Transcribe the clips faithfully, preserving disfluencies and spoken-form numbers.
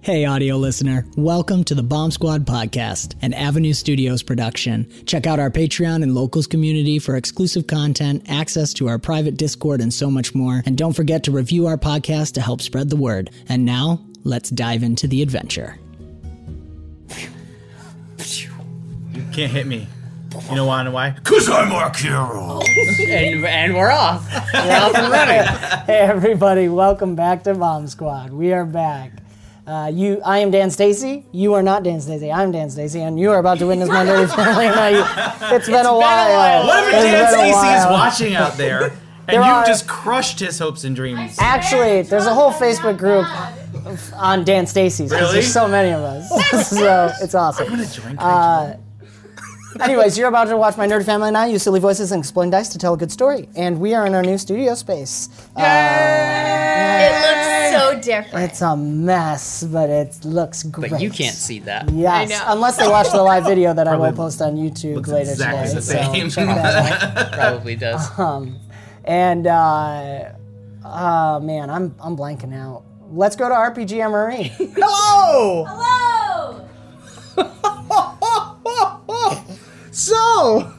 Hey, audio listener. Welcome to the Bomb Squad podcast, an Avenue Studios production. Check out our Patreon and Locals community for exclusive content, access to our private Discord, and so much more. And don't forget to review our podcast to help spread the word. And now, let's dive into the adventure. You can't hit me. You know why and why? Because I'm Arkiro. and, and we're off. We're off and running. Hey, everybody. Welcome back to Bomb Squad. We are back. Uh, you, I am Dan Stacey. You are not Dan Stacey. I'm Dan Stacey, and you are about to witness my nerdy family night. It's been it's a while. Whatever Dan Stacey is watching out there, and there you've are, just crushed his hopes and dreams. Actually, there's a whole Facebook group on Dan Stacey's. Really? There's so many of us, so it's awesome. I'm gonna join. Uh, anyways, you're about to watch my nerdy family night. Use silly voices and explain dice to tell a good story, and we are in our new studio space. Yay! Uh, it looks so different. It's a mess, but it looks great. But you can't see that. Yes, I know. Unless they watch the live video that I will post on YouTube later exactly today. Exactly the same. So check that out. Probably does. Um, and uh, uh, man, I'm I'm blanking out. Let's go to R P G Emery. Hello. Hello. so.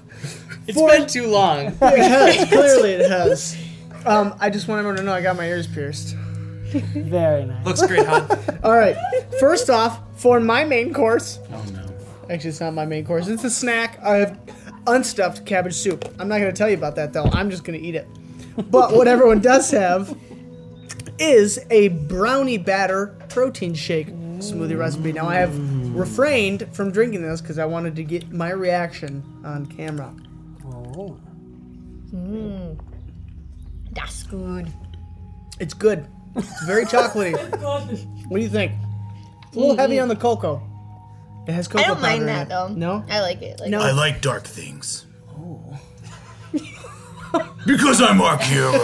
It's for... been too long. It has. Clearly, it has. Um, I just want everyone to know I got my ears pierced. Very nice. Looks great, huh? All right. First off, for my main course. Oh, no. Actually, it's not my main course. It's a snack. I have unstuffed cabbage soup. I'm not going to tell you about that, though. I'm just going to eat it. But what everyone does have is a brownie batter protein shake smoothie recipe. Now, I have refrained from drinking this because I wanted to get my reaction on camera. Oh. Mm. That's good. It's good. It's very chocolatey. What do you think? It's a little mm-hmm. heavy on the cocoa. It has cocoa powder. I don't mind that, though. No? I like it. Like no. I like dark things. Oh. Because I'm Arkiro.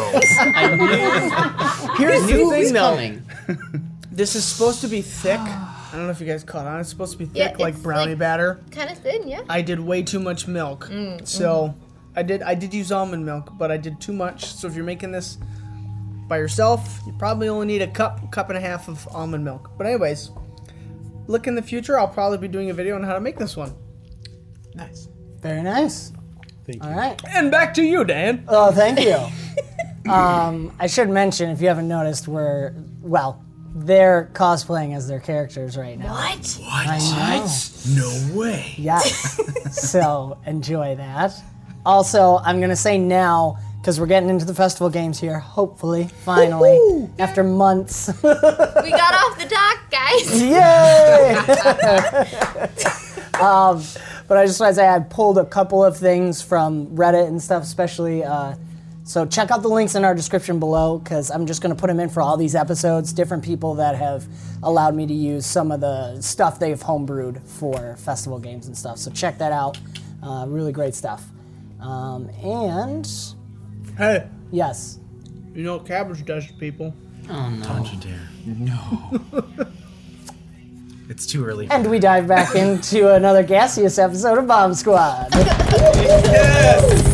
I Here's the thing, though. This is supposed to be thick. I don't know if you guys caught on. It's supposed to be thick, yeah, like brownie like batter. Kind of thin, yeah. I did way too much milk. Mm, so mm-hmm. I did. I did use almond milk, but I did too much. So if you're making this by yourself, you probably only need a cup, cup and a half of almond milk. But anyways, look in the future, I'll probably be doing a video on how to make this one. Nice. Very nice. Thank you. All right. And back to you, Dan. Oh, thank you. um, I should mention, if you haven't noticed, we're, well, they're cosplaying as their characters right now. What? What? What? No way. Yes. So, enjoy that. Also, I'm going to say now, because we're getting into the festival games here, hopefully, finally, Woo-hoo! After months. We got off the dock, guys. Yay! um, but I just wanted to say I pulled a couple of things from Reddit and stuff, especially. Uh, so check out the links in our description below, because I'm just going to put them in for all these episodes, different people that have allowed me to use some of the stuff they've homebrewed for festival games and stuff. So check that out. Uh, really great stuff. Um, and... Hey. Yes. You know what cabbage does to people? Oh, no. Don't you dare. No. It's too early. And we dive back into another gaseous episode of Bomb Squad. Yes!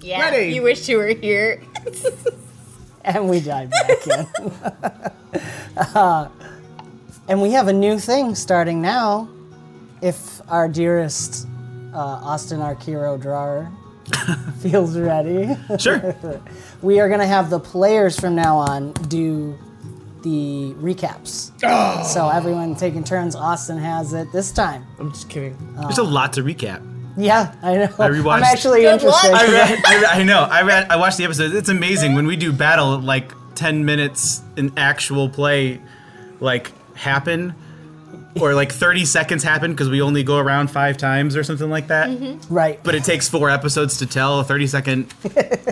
Yeah, Ready. You wish you were here. And we dive back in. uh, and we have a new thing starting now. If our dearest uh, Austin Arkiro drawer feels ready. Sure. We are going to have the players from now on do the recaps. Oh. So everyone taking turns. Austin has it this time. I'm just kidding. Uh, There's a lot to recap. Yeah, I know. I rewatched. I'm actually Good interested. I, read, I, read, I know. I read. I watched the episodes. It's amazing when we do battle. Like ten minutes in actual play, like happen, or like thirty seconds happen because we only go around five times or something like that. Mm-hmm. Right. But it takes four episodes to tell a thirty second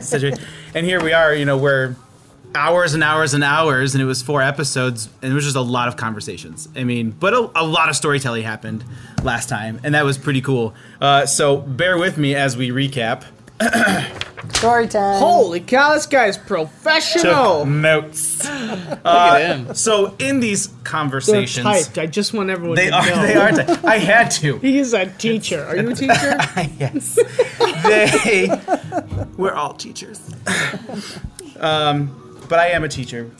situation. And here we are. You know, we're hours and hours and hours, and it was four episodes, and it was just a lot of conversations. I mean, but a, a lot of storytelling happened last time, and that was pretty cool. Uh, so bear with me as we recap. Story time. Holy cow, this guy's professional. Took notes. uh, Look at him. So in these conversations. They're typed. I just want everyone they to are, know. They are typed. I had to. He's a teacher. Are you a teacher? Yes. They, we're all teachers. um... But I am a teacher.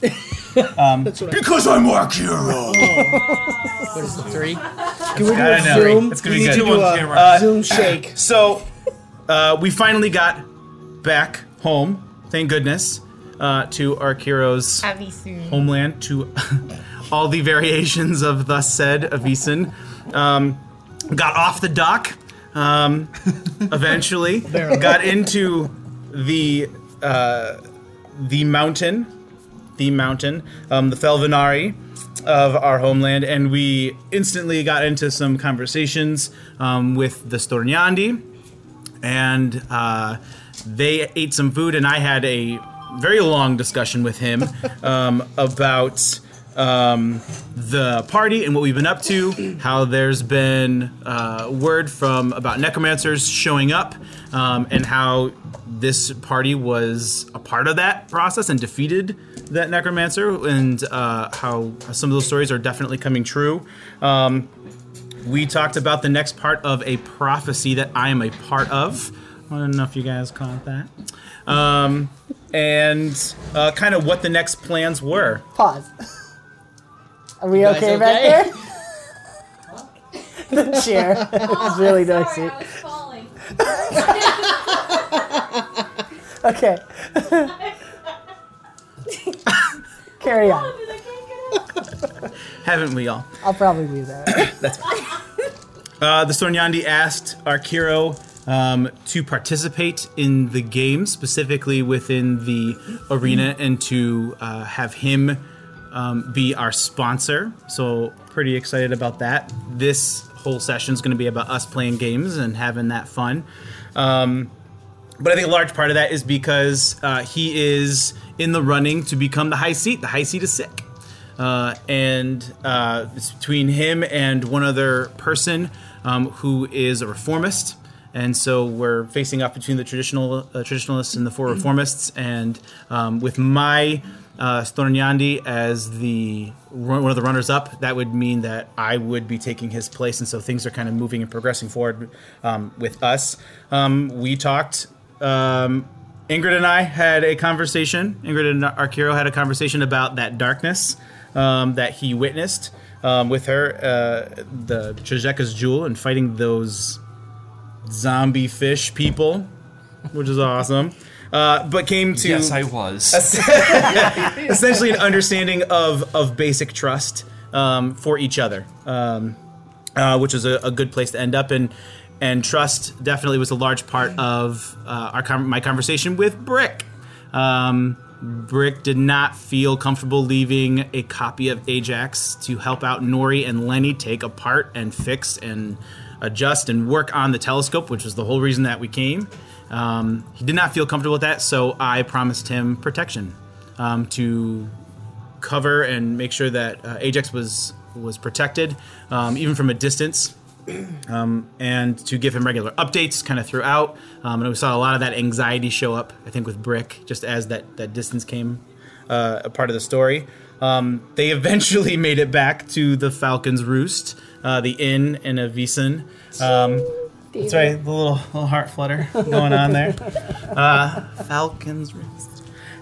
Um, That's what because I'm Arkiro. Oh. What is it, three? Can we do a Zoom? It's going to be good. Do a uh, Zoom shake. So uh, we finally got back home, thank goodness, uh, to Arkiro's Avisan. Homeland, to all the variations of thus said Avisan. Um, got off the dock, um, eventually. Got into the... Uh, The mountain, the mountain, um, the Felvenari of our homeland, and we instantly got into some conversations um, with the Stornjandi, and uh, they ate some food, and I had a very long discussion with him um, about um, the party and what we've been up to, how there's been uh, word from about necromancers showing up, um, and how... This party was a part of that process and defeated that necromancer, and uh, how some of those stories are definitely coming true. Um, we talked about the next part of a prophecy that I am a part of. I don't know if you guys caught that. Um, and uh, kind of what the next plans were. Pause. Are we okay, okay back there? The chair. It's really noisy. Okay. Carry on. Haven't we all? I'll probably do that. That's fine. Uh, the Stornjandi asked Arkiro um, to participate in the game, specifically within the arena, and to uh, have him um, be our sponsor. So pretty excited about that. This whole session is going to be about us playing games and having that fun. Um, But I think a large part of that is because uh, he is in the running to become the high seat. The high seat is sick. Uh, and uh, it's between him and one other person um, who is a reformist. And so we're facing off between the traditional uh, traditionalists and the four reformists. And um, with my uh, Stornjandi as the one of the runners-up, that would mean that I would be taking his place. And so things are kind of moving and progressing forward um, with us. Um, we talked. Um, Ingrid and I had a conversation. Ingrid and Arkiro had a conversation about that darkness um, that he witnessed um, with her, uh, the Chejeka's Jewel, and fighting those zombie fish people, which is awesome. Uh, but came to yes, I was essentially an understanding of of basic trust um, for each other, um, uh, which is a, a good place to end up. And and trust definitely was a large part of uh, our com- my conversation with Brick. Um, Brick did not feel comfortable leaving a copy of Ajax to help out Nori and Lenny take apart and fix and adjust and work on the telescope, which was the whole reason that we came. Um, he did not feel comfortable with that, so I promised him protection um, to cover and make sure that uh, Ajax was, was protected, um, even from a distance. Um, and to give him regular updates kind of throughout. Um, and we saw a lot of that anxiety show up, I think, with Brick, just as that, that distance came uh, a part of the story. Um, they eventually made it back to the Falcon's Roost, uh, the inn in Avisan. Um, that's right, the little, little heart flutter going on there. Uh, Falcon's Roost.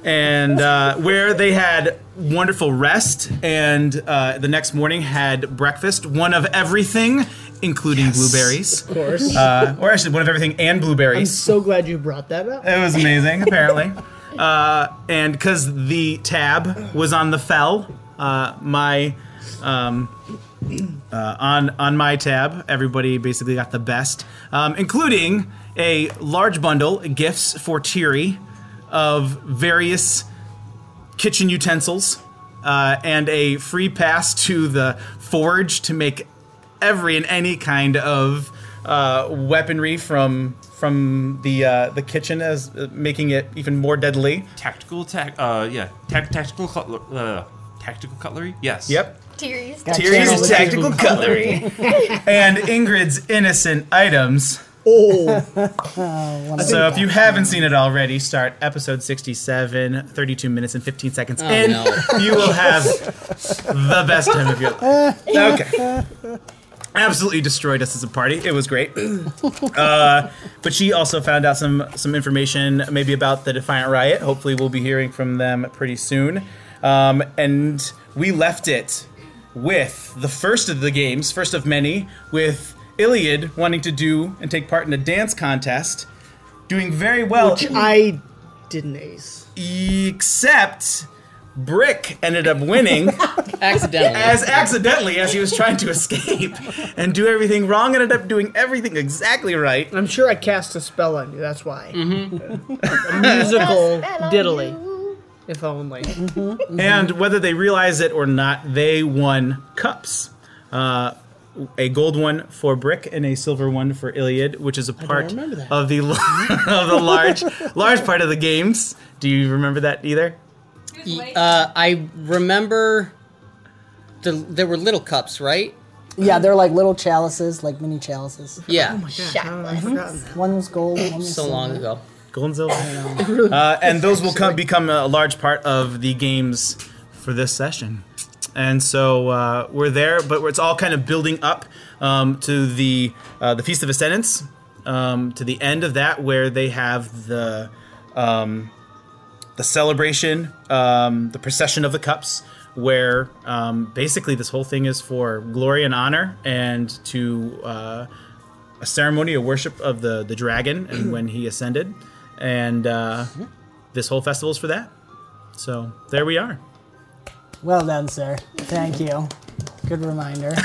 And uh, where they had wonderful rest, and uh, the next morning had breakfast, one of everything, including yes, blueberries. Of course. Uh, or actually, one of everything and blueberries. I'm so glad you brought that up. It was amazing, apparently. Uh, and because the tab was on the fell, uh, my um, uh, on on my tab, everybody basically got the best, um, including a large bundle of gifts for Tiri, of various kitchen utensils uh, and a free pass to the forge to make every and any kind of uh, weaponry from from the uh, the kitchen, as uh, making it even more deadly. Tactical, tac- uh, yeah, Ta- tactical, cutler- uh, tactical cutlery. Yes. Yep. Tiri's Tiri's tactical cutlery, and Ingrid's innocent items. Oh. uh, so if you haven't seen it already, start episode sixty-seven, thirty-two minutes and fifteen seconds, oh, and no. you will have the best time of your life. Okay. Absolutely destroyed us as a party. It was great. Uh, but she also found out some, some information maybe about the Defiant Riot. Hopefully we'll be hearing from them pretty soon. Um, and we left it with the first of the games, first of many, with Iliad wanting to do and take part in a dance contest, doing very well. Which I didn't ace. Except Brick ended up winning. accidentally. As accidentally as he was trying to escape and do everything wrong, ended up doing everything exactly right. I'm sure I cast a spell on you, that's why. Mm-hmm. A musical diddly. If only. Mm-hmm, mm-hmm. And whether they realize it or not, they won cups. Uh... A gold one for Brick and a silver one for Iliad, which is a part of the of the large large part of the games. Do you remember that either? Uh, I remember the, there were little cups, right? Yeah, they're like little chalices, like mini chalices. Yeah. Oh my God. Mm-hmm. One was gold, one was so silver. long ago. Gold and silver. uh, and those will come become a large part of the games for this session. And so uh, we're there, but it's all kind of building up um, to the uh, the Feast of Ascendance, um, to the end of that, where they have the um, the celebration, um, the procession of the cups, where um, basically this whole thing is for glory and honor, and to uh, a ceremony, a worship of the, the dragon, and when he ascended. And uh, this whole festival is for that. So there we are. Well done, sir. Thank you. Good reminder.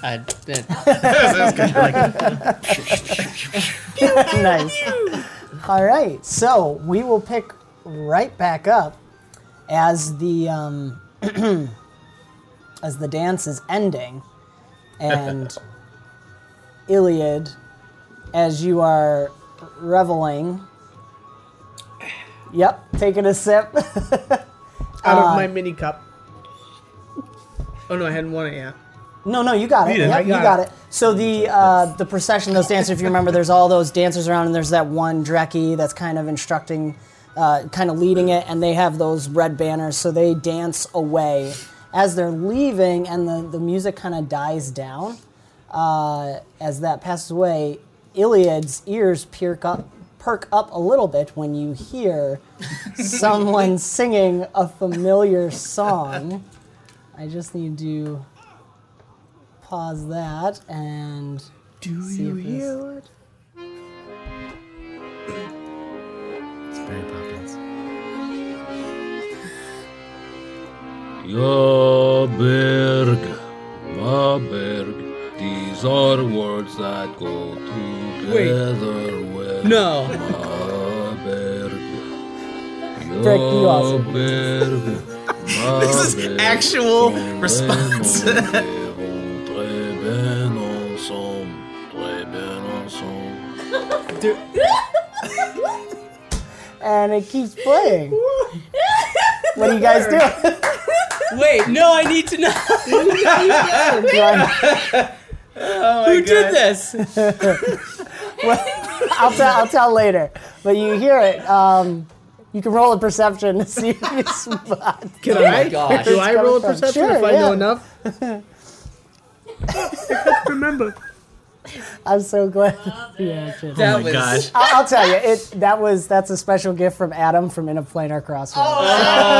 I did. Nice. All right. So we will pick right back up as the um, as the dance is ending, and Iliad, as you are reveling Yep, taking a sip. Out of uh, my mini cup. Oh, no, I hadn't won it yet. No, no, you got it. Yep, I got you got it. it. So the uh, the procession, those dancers, if you remember, there's all those dancers around, and there's that one Drecky that's kind of instructing, uh, kind of leading it, and they have those red banners, so they dance away. As they're leaving and the, the music kind of dies down, uh, as that passes away, Iliad's ears perk up, perk up a little bit when you hear someone singing a familiar song. I just need to pause that and Do see you if hear this... it? It's very Poppins. Your berg, my berg. These are words that go together. Wait. With no. My berg. Your Brick, you awesome. Berg. This is actual response. And it keeps playing. What do you guys do? Wait, no, I need to know. Oh my Who God. Did this? Well, I'll tell. I'll tell later. But you hear it. Um, You can roll a perception to see if you spot. Can I? Oh gosh. Do I roll a perception sure, if I yeah. know enough? I remember. I'm so glad. Yeah, oh that my gosh. I'll, I'll tell you, it that was that's a special gift from Adam from Interplanar Crossroads. Oh, oh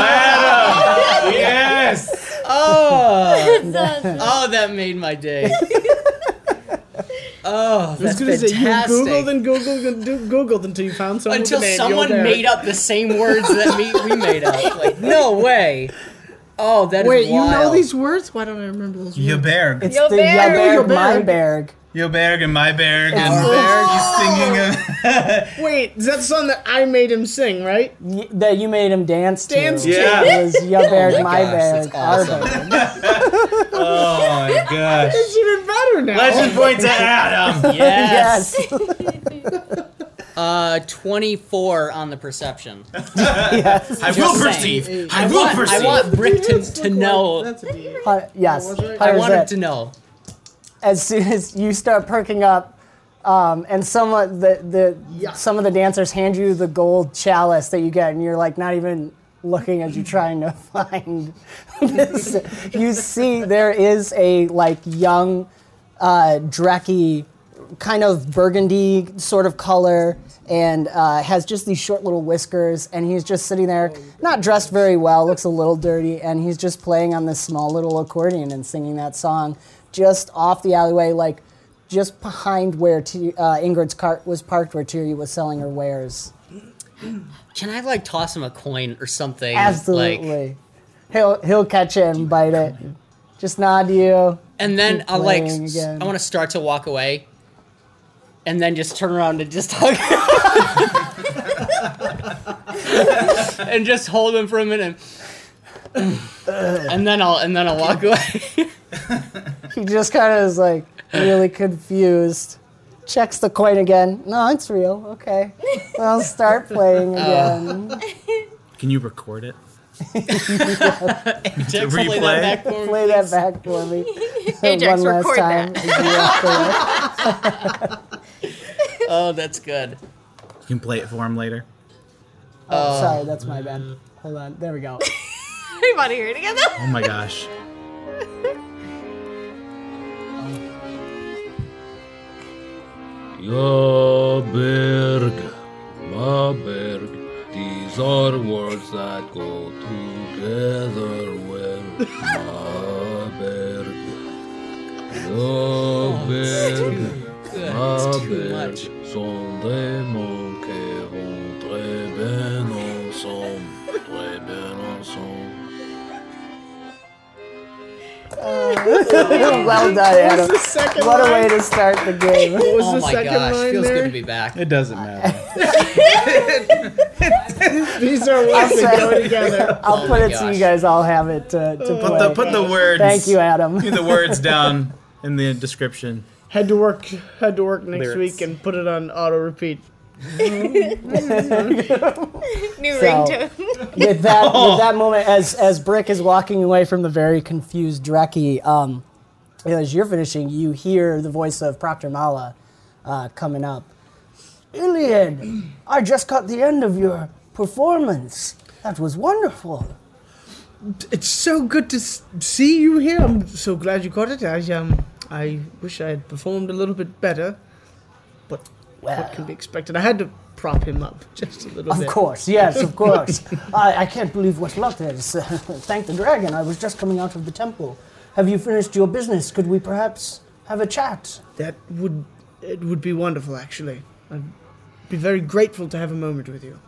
Adam! Yes. Oh. Oh, that made my day. Oh, that's fantastic. Say, you Googled and Googled and Googled until you found someone. Until someone made up the same words that me, we made up. Like, no way. Oh, that Wait, is wild. Wait, you know these words? Why don't I remember those words? Yoberg. It's Yoberg. The Yoberg, Myberg. Yoberg and Myberg. And oh. He's singing. A Wait, is that song that I made him sing, right? Y- that you made him dance to. Dance to. Yeah. It was Yoberg, oh my Myberg, awesome. Oh, my gosh. It's even better now. Legend point to Adam. Yes. Yes. Uh, twenty-four on the perception. Yes. I will perceive. I, I will want, perceive. I want Brick to, to know. That's a uh, yes. Oh, I want him to know. As soon as you start perking up, um, and some of the, the yeah. some of the dancers hand you the gold chalice that you get, and you're like not even looking as you're trying to find this. You see there is a like young, uh, Drecky, kind of burgundy sort of color, and uh, has just these short little whiskers, and he's just sitting there, not dressed very well, looks a little dirty, and he's just playing on this small little accordion and singing that song just off the alleyway, like just behind where T- uh, Ingrid's cart was parked, where Tiri was selling her wares. Can I like toss him a coin or something? Absolutely. Like... He'll he'll catch it and bite it. Just nod to you. And then I'll like, again. I want to start to walk away. And then just turn around and just hug him. And just hold him for a minute. And then I'll and then I'll walk away. He just kind of is like really confused. Checks the coin again. No, it's real. Okay. I'll start playing again. Uh, can you record it? Ajax, play that back for me. Play that back for me. Ajax, one record last time. That. Oh, that's good. You can play it for him later. Oh, uh, sorry, that's my bad. Hold on, there we go. We want to hear it again, though. Oh my gosh. Your berg, my berg. These are words that go together well. My berg, your oh, berg. It's too much. Uh, well done, Adam. What line? A way to start the game. What was oh the my second gosh, line feels there? Good to be back. It doesn't matter. These are words that go together. I'll oh put it gosh. So you guys all have it to, to put play. The, put the words. Thank you, Adam. Put the words down in the description. Head to work. Head to work next Lyrics. Week and put it on auto repeat. New so, ringtone. With that, oh. with that moment, as as Brick is walking away from the very confused Drecky, um, as you're finishing, you hear the voice of Proctor Mala uh, coming up. Iliad, I just caught the end of your performance. That was wonderful. It's so good to see you here. I'm so glad you caught it. I um, I wish I had performed a little bit better, but well, what can be expected? I had to prop him up just a little of bit. Of course, yes, of course. I, I can't believe what luck is. Thank the dragon. I was just coming out of the temple. Have you finished your business? Could we perhaps have a chat? That would it would be wonderful, actually. I'd be very grateful to have a moment with you.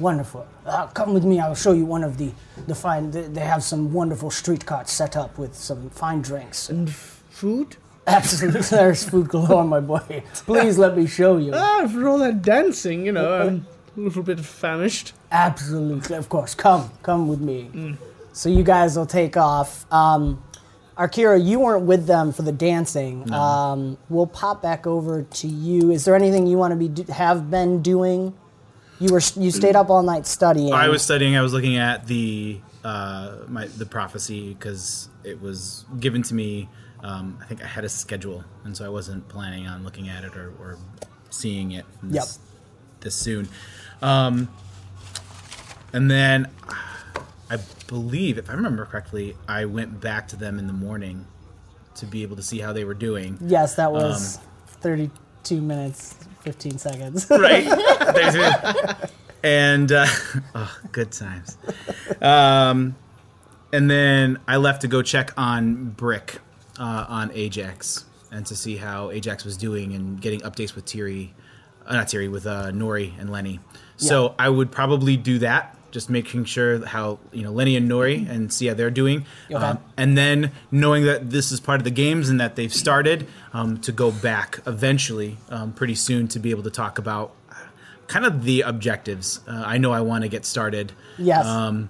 Wonderful. Uh, come with me. I'll show you one of the, the fine... They, they have some wonderful street carts set up with some fine drinks. And f- food? Absolutely. There's food galore, my boy. Please let me show you. Ah, for all that dancing, you know, I'm a little bit famished. Absolutely. Of course. Come. Come with me. Mm. So you guys will take off. Um, Arkiro, you weren't with them for the dancing. No. Um, we'll pop back over to you. Is there anything you want to be do- have been doing? You were you stayed up all night studying. I was studying. I was looking at the uh, my the prophecy because it was given to me. Um, I think I had a schedule, and so I wasn't planning on looking at it or, or seeing it this, yep. this soon. Um, and then I believe, if I remember correctly, I went back to them in the morning to be able to see how they were doing. Yes, that was um, thirty-two minutes. Fifteen seconds, right? And uh, oh, good times. Um, and then I left to go check on Brick, uh, on Ajax, and to see how Ajax was doing and getting updates with Tiri, uh, not Tiri, with uh, Nori and Lenny. So yeah. I would probably do that, just making sure how you know Lenny and Nori, and see how they're doing. Okay. Um, and then knowing that this is part of the games and that they've started, um, to go back eventually, um, pretty soon, to be able to talk about kind of the objectives. Uh, I know I want to get started. Yes. Um,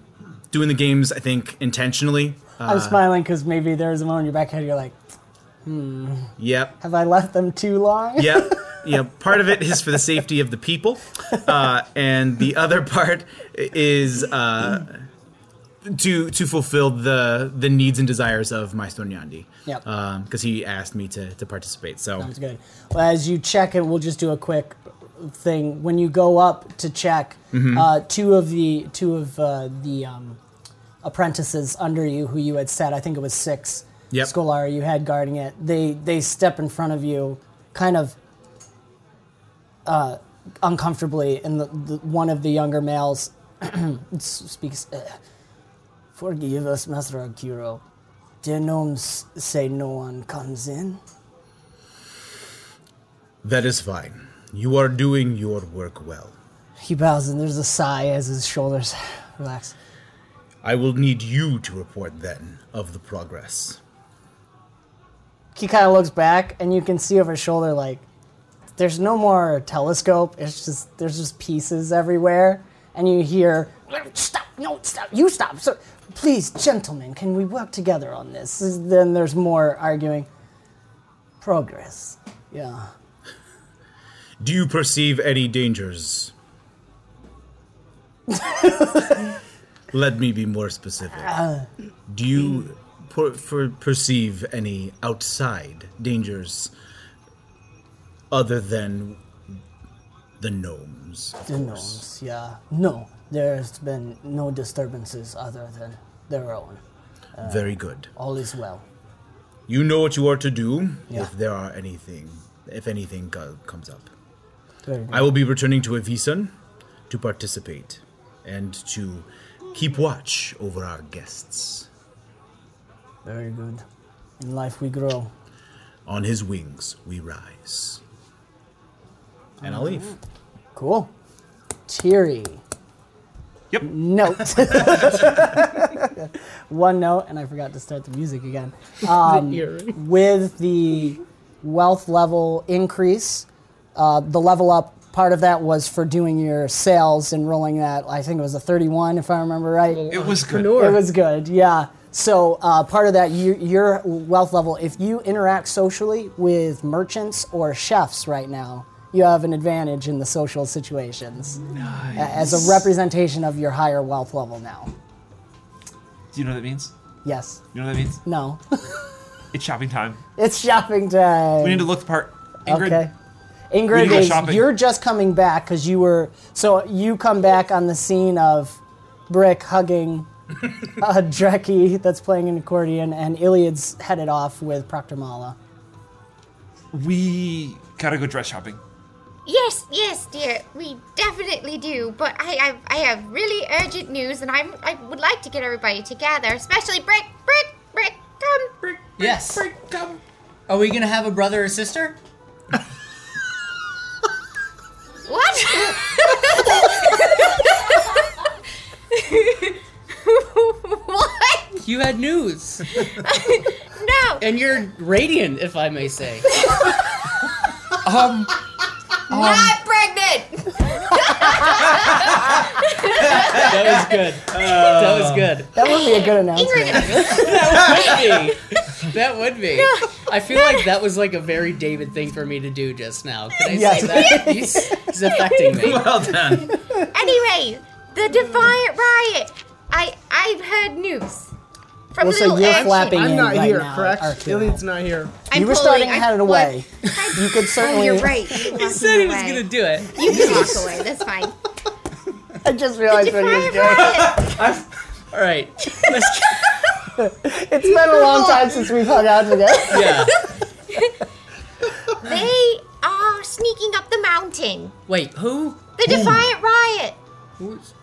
doing the games, I think, intentionally. Uh, I'm smiling because maybe there's a moment in your back head you're like, hmm. Yep. Have I left them too long? Yep. Yeah, part of it is for the safety of the people, uh, and the other part is uh, to to fulfill the the needs and desires of my Stornjandi. Yep. Because um, he asked me to, to participate. So sounds good. Well, as you check it, we'll just do a quick thing. When you go up to check, mm-hmm. uh, two of the two of uh, the um, apprentices under you, who you had said, I think it was six, yep. Scolari you had guarding it. They they step in front of you, kind of. Uh, uncomfortably, and the, the, one of the younger males speaks, uh, forgive us, Master Arkiro. The gnomes say no one comes in. That is fine. You are doing your work well. He bows, and there's a sigh as his shoulders relax. I will need you to report, then, of the progress. He kind of looks back, and you can see over his shoulder, like, there's no more telescope. It's just there's just pieces everywhere, and you hear stop, no stop, you stop. So please, gentlemen, can we work together on this? Then there's more arguing. Progress, yeah. Do you perceive any dangers? Let me be more specific. Uh, Do you per- per- perceive any outside dangers? Other than the gnomes, of the course. Gnomes, yeah. No, there's been no disturbances other than their own. Uh, Very good. All is well. You know what you are to do yeah. if there are anything, if anything co- comes up. Very good. I will be returning to Avisan to participate and to keep watch over our guests. Very good. In life we grow. On his wings we rise. And I'll leave. Cool. Tiri. Yep. Note. One note, and I forgot to start the music again. Um, the with the wealth level increase, uh, the level up, part of that was for doing your sales and rolling that, I think it was a thirty-one, if I remember right. It was good. It was good, yeah. So uh, part of that, you, your wealth level, if you interact socially with merchants or chefs right now, you have an advantage in the social situations. Nice. As a representation of your higher wealth level now. Do you know what that means? Yes. You know what that means? No. It's shopping time. It's shopping time. We need to look the part. Ingrid. Okay. Ingrid is, you're just coming back because you were, so you come back on the scene of Brick hugging uh, Drecky that's playing an accordion, and Iliad's headed off with Proctor Mala. We gotta go dress shopping. Yes, yes, dear, we definitely do, but I have, I have really urgent news, and I'm, I would like to get everybody together, especially Brick, Brick, Brick, come, Brick, Brick, yes. Brick, come. Are we gonna have a brother or sister? What? What? You had news. No. And you're radiant, if I may say. um, um. Not pregnant. That was good. Uh, that was good. That would be a good announcement. That would be. That would be. No. I feel like that was like a very David thing for me to do just now. Can I yes. say that? He's, he's affecting me. Well done. Anyway, the Defiant Riot. I I've heard news from well, little so you're Ashley. Flapping I'm in not right here, now, correct? Iliad's not here. I'm you were pulling, starting to head it away. What? You could certainly. Oh, you're right. You're he said he was going to do it. You can walk away. That's fine. I just realized what he was doing. All right. Let's it's been a long time since we've hung out together. Yeah. They are sneaking up the mountain. Wait, who? The Defiant Ooh. Riot. Who's?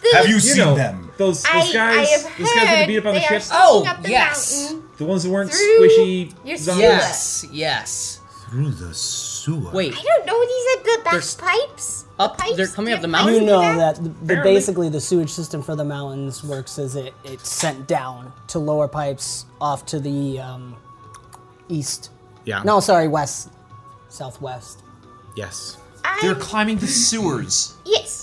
The, have you, you seen know, them? Those, those I, guys. I have those guys that beat up on the ships. Oh, up the yes. Mountain. The ones that weren't through squishy zombies. Yes, yes. Through the sewer. Wait. I don't know. These are the back There's, pipes. Up, the pipes, they're coming up the mountain. You know that the, the, basically the sewage system for the mountains works as it, it's sent down to lower pipes off to the um, east. Yeah. No, sorry, west. Southwest. Yes. I'm, they're climbing the sewers. Yes.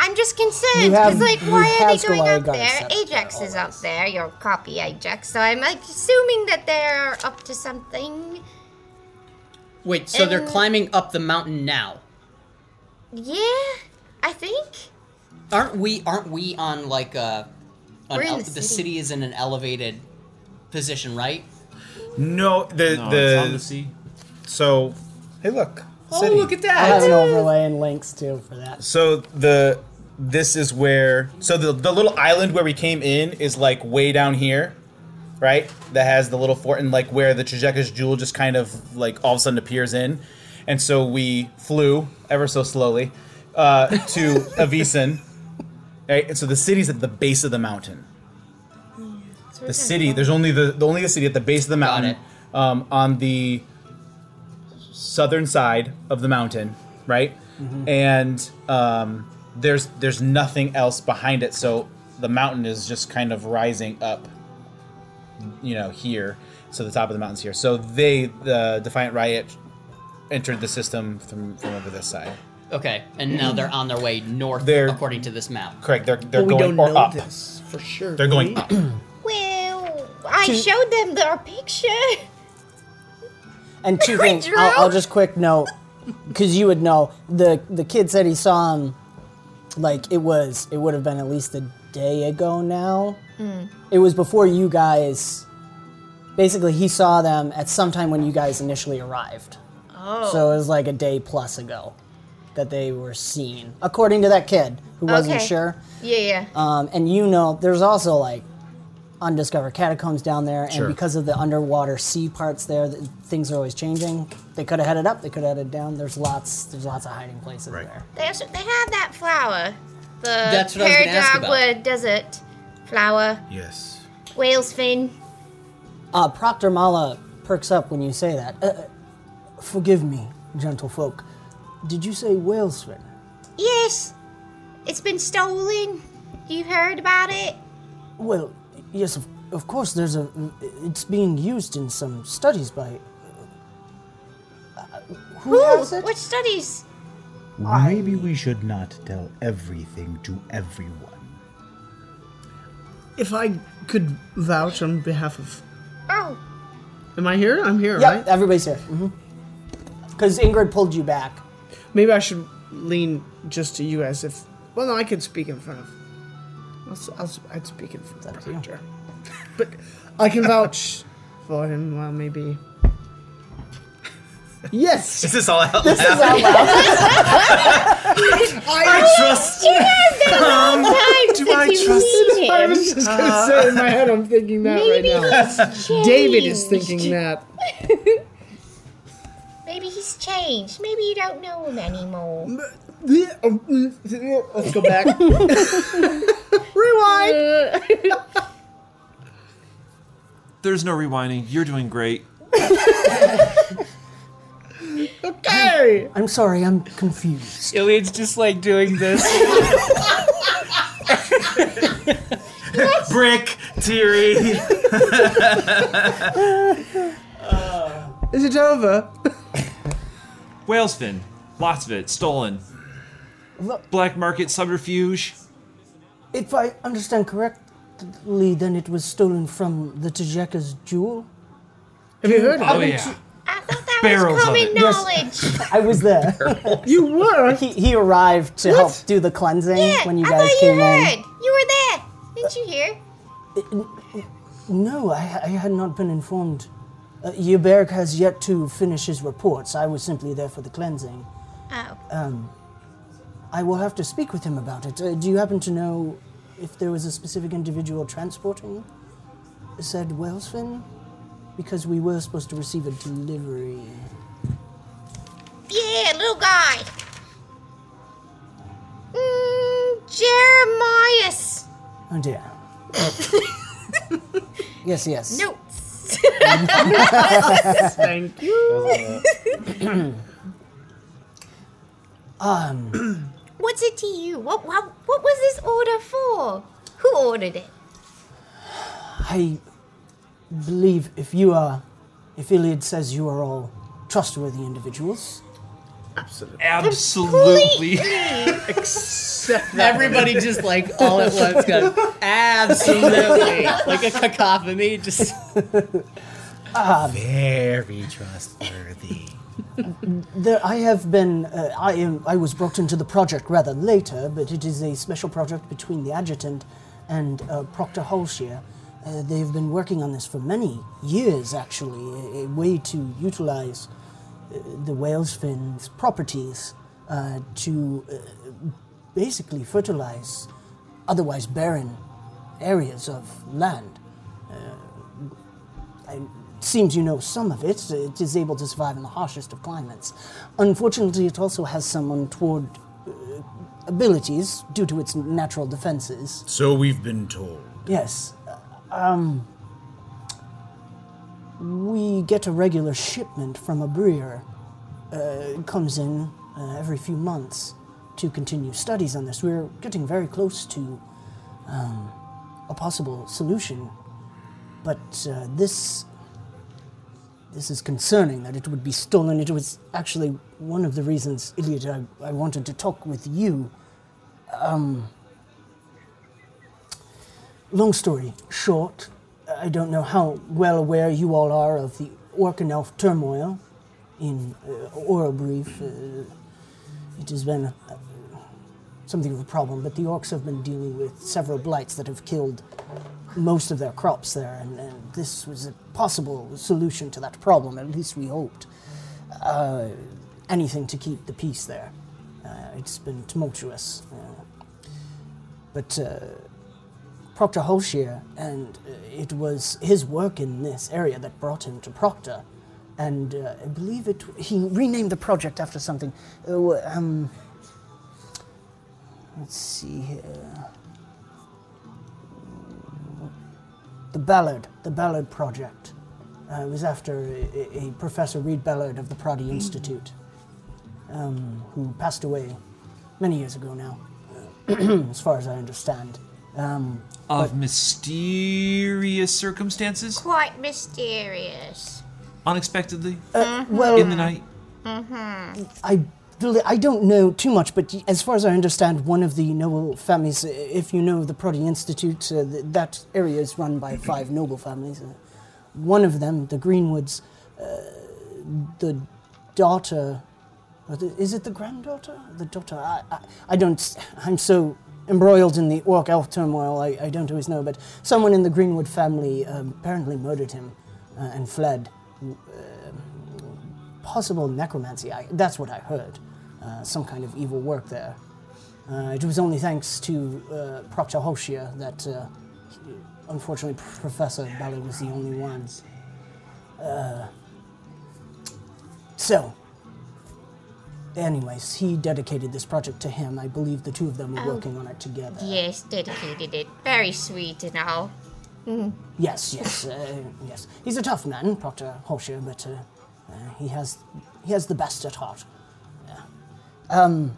I'm just concerned because, like, why are they going up there? Ajax is up there, your copy Ajax. So I'm like assuming that they're up to something. Wait, so and, they're climbing up the mountain now? Yeah, I think. Aren't we? Aren't we on like a? An We're in el- the, city. The city is in an elevated position, right? No, the no, the. It's on the sea. So, hey, look. City. Oh, look at that! I have an overlay and links too for that. So the this is where so the the little island where we came in is like way down here, right? That has the little fort and like where the Trijeka's Jewel just kind of like all of a sudden appears in. And so we flew, ever so slowly, uh, to Avisan. Right? And so the city's at the base of the mountain. The city, there's only the, the only the city at the base of the mountain. Um, on the southern side of the mountain, right? Mm-hmm. And um, there's there's nothing else behind it, so the mountain is just kind of rising up, you know, here. So the top of the mountain's here. So they, the Defiant Riot, entered the system from, from over this side. Okay, and now they're on their way north, they're, according to this map. Correct. They're they're well, going we don't or know up this for sure. They're going up. Well, I showed them their picture. And two things. I'll, I'll just quick note, because you would know the the kid said he saw him. Like it was, it would have been at least a day ago now. Mm. It was before you guys. Basically, he saw them at some time when you guys initially arrived. Oh. So it was like a day plus ago that they were seen, according to that kid who wasn't okay. sure. Yeah, yeah. Um, and you know, there's also like undiscovered catacombs down there, sure. and because of the underwater sea parts there, the, things are always changing. They could have headed up, they could have headed down. There's lots, there's lots of hiding places right. there. They also they have that flower, the Paradagua Desert flower. Yes. Whale's fin. Uh, Proctor Mala perks up when you say that. Uh, forgive me, gentlefolk. Did you say whale's fin? Yes. It's been stolen. You heard about it? Well. Yes, of, of course, there's a, it's being used in some studies by, uh, who has it? What studies? Maybe we should not tell everything to everyone. If I could vouch on behalf of... Oh! Am I here? I'm here, yep, right? Everybody's here. Mm-hmm. Because Ingrid pulled you back. Maybe I should lean just to you guys if... Well, no, I could speak in front of... I'll, I'll, I'd speak in front of Proctor. But I can vouch for him while maybe... Yes! Is this all out loud? This is all out loud. I trust... You have been a long time since I you trust him. I was just going to uh, say in my head, I'm thinking that maybe right now. He's David is thinking that. Maybe he's changed. Maybe you don't know him anymore. Let's go back. Rewind! There's no rewinding. You're doing great. Okay! I'm sorry, I'm confused. Iliad's just like doing this. Yes. Brick, Tiri. uh, Is it over? Whale's fin. Lots of it. Stolen. Look, black market subterfuge. If I understand correctly, then it was stolen from the Trijeka's Jewel? Have you heard of it? Oh, yeah. I thought that Barrels was common knowledge. Yes, I was there. You were? He, he arrived to what? help do the cleansing yeah, when you I guys came in. I thought you heard. In. You were there. Didn't uh, you hear? It, no, I, I had not been informed. Uh, Yberg has yet to finish his reports. I was simply there for the cleansing. Oh. Um, I will have to speak with him about it. Uh, do you happen to know if there was a specific individual transporting said Whalesfin? Because we were supposed to receive a delivery. Yeah, little guy. Mm, Jeremias. Oh dear. yes, yes. Notes. Thank you. um. What's it to you? What, what what was this order for? Who ordered it? I. believe if you are, if Iliad says you are all trustworthy individuals. Absolutely. Absolutely. Except everybody just like all at once goes, absolutely. Like a cacophony, just. Uh, Very trustworthy. There, I have been, uh, I am, I was brought into the project rather later, but it is a special project between the Adjutant and uh, Proctor Holshire. Uh, they've been working on this for many years, actually, a, a way to utilize uh, the whale's fin's properties uh, to uh, basically fertilize otherwise barren areas of land. Uh, it seems you know some of it. It is able to survive in the harshest of climates. Unfortunately, it also has some untoward uh, abilities due to its natural defenses. So we've been told. Yes. Um, we get a regular shipment from a brewer. Uh, it comes in uh, every few months to continue studies on this. We're getting very close to um, a possible solution, but uh, this this is concerning that it would be stolen. It was actually one of the reasons, Iliad, I, I wanted to talk with you. Um... Long story short, I don't know how well aware you all are of the Orc and Elf turmoil in uh, Oral Brief. Uh, it has been uh, something of a problem, but the Orcs have been dealing with several blights that have killed most of their crops there, and, and this was a possible solution to that problem, at least we hoped. Uh, anything to keep the peace there. Uh, it's been tumultuous. Uh, but... Uh, Proctor Holshire, and it was his work in this area that brought him to Proctor, and uh, I believe it he renamed the project after something. Uh, um, let's see here, the Ballard, the Ballard Project. Uh, it was after a, a Professor Reed Ballard of the Proddy Institute, um, who passed away many years ago now, as far as I understand. Um, of mysterious circumstances? Quite mysterious. Unexpectedly? Uh, mm-hmm. Well, in the night? Mm-hmm. I, I don't know too much, but as far as I understand, one of the noble families, if you know the Proddy Institute, uh, that area is run by five noble families. Uh, one of them, the Greenwoods, uh, the daughter, or the, is it the granddaughter? The daughter? I, I, I don't, I'm so embroiled in the orc-elf turmoil, I, I don't always know, but someone in the Greenwood family um, apparently murdered him uh, and fled. Uh, possible necromancy, I, that's what I heard. Uh, some kind of evil work there. Uh, it was only thanks to uh, Proctor Holshire that, uh, he, unfortunately, Professor Ballard was the only one. Uh, so, anyways, he dedicated this project to him. I believe the two of them were oh, working on it together. Yes, dedicated it. Very sweet and all. Mm. Yes, yes, uh, yes. He's a tough man, Proctor Holshire, but uh, uh, he has he has the best at heart. Yeah. Um.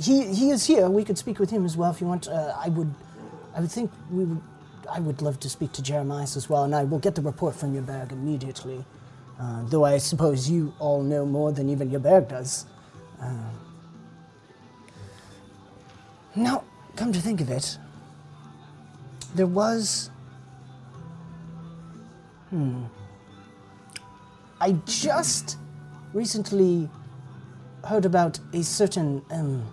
He he is here. We could speak with him as well if you want. Uh, I would, I would think we would. I would love to speak to Jeremias as well, and I will get the report from Yerberg immediately. Uh, though I suppose you all know more than even Yerberg does. Uh, now, come to think of it, there was. Hmm. I just recently heard about a certain um,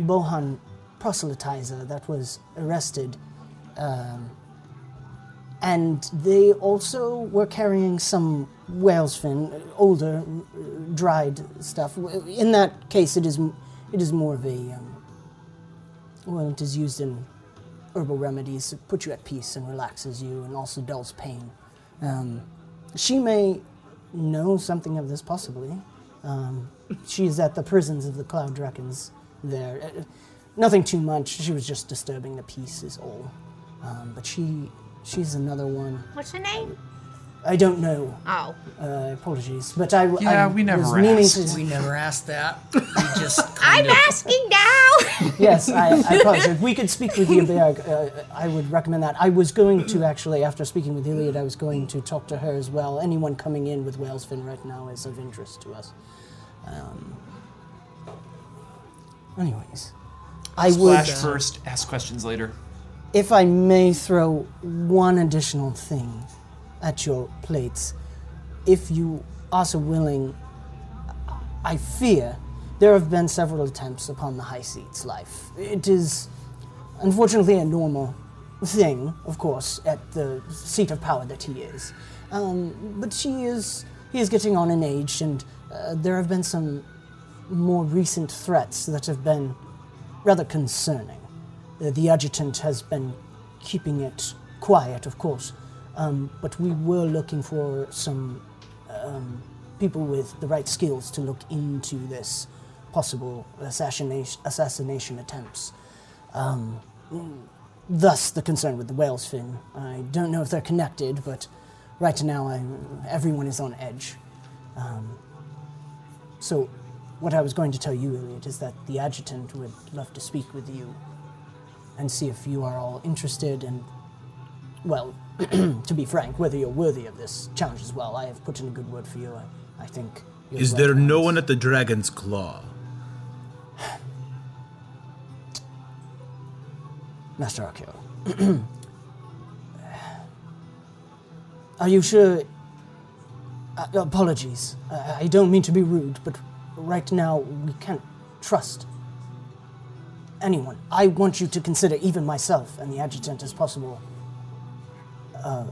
Bohan proselytizer that was arrested, um, and they also were carrying some whale's fin, older, dried stuff. In that case, it is it is more of a um, well, it is used in herbal remedies. It puts you at peace and relaxes you, and also dulls pain. Um, she may know something of this, possibly. Um, She's at the prisons of the Cloud Dragons there. Uh, nothing too much. She was just disturbing the peace is all. Um, but she she's another one. What's her name? I don't know. Oh. Uh, apologies. But I, yeah, I we never was asked. meaning to... We never asked that. We just I'm of... asking now! Yes, I, I apologize. If we could speak with Yerberg, uh, I would recommend that. I was going to actually, after speaking with Iliad, I was going to talk to her as well. Anyone coming in with whale's fin right now is of interest to us. Um, anyways, I Splash would... Splash first, ask questions later. If I may throw one additional thing at your plates, if you are so willing, I fear there have been several attempts upon the high seat's life. It is, unfortunately, a normal thing, of course, at the seat of power that he is. Um, but she is... He is getting on in age, and uh, there have been some more recent threats that have been rather concerning. Uh, the adjutant has been keeping it quiet, of course, um, but we were looking for some um, people with the right skills to look into this possible assassination, assassination attempts. Um, thus the concern with the whale's fin. I don't know if they're connected, but... Right now, I'm, everyone is on edge. Um, so what I was going to tell you, Iliad, is that the adjutant would love to speak with you and see if you are all interested and, well, to be frank, whether you're worthy of this challenge as well. I have put in a good word for you. I, I think you're Is there no one at the Dragon's Claw? Master Arkiro. Are you sure? Uh, apologies. Uh, I don't mean to be rude, but right now we can't trust anyone. I want you to consider even myself and the adjutant as possible uh,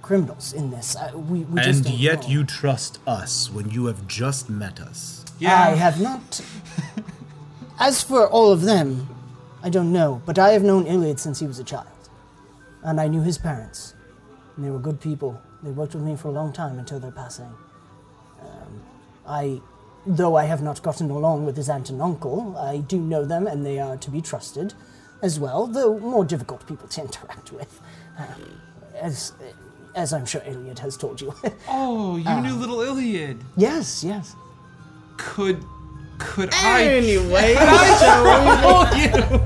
criminals in this. Uh, we, we just and yet know. You trust us when you have just met us. Yeah. I have not. As for all of them, I don't know, but I have known Iliad since he was a child. And I knew his parents. And they were good people. They worked with me for a long time until their passing. Um, I, though I have not gotten along with his aunt and uncle, I do know them, and they are to be trusted as well, though more difficult people to interact with, uh, as as I'm sure Iliad has told you. Oh, you um, knew little Iliad. Yes, yes. Could could anyway, I... Anyway,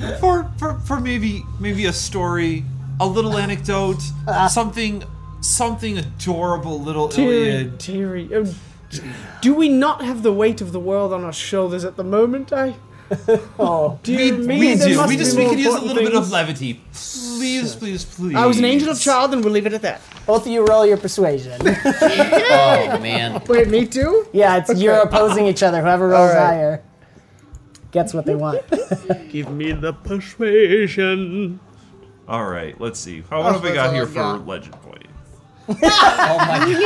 you. for, for, for maybe maybe a story... A little anecdote, uh, something, something adorable, little Tiri, Iliad. Tiri, oh, do we not have the weight of the world on our shoulders at the moment? I, Oh, dear we, me, we do. We just we could use a little things. bit of levity. Please, sure. please, please. I was an angel of child, and we'll leave it at that. Both of you roll your persuasion. Oh, man. Wait, me too? Yeah, it's okay. You're opposing each other. Whoever rolls right. higher gets what they want. Give me the persuasion. All right, let's see. How what have we got here for got. legend points? Oh, my God.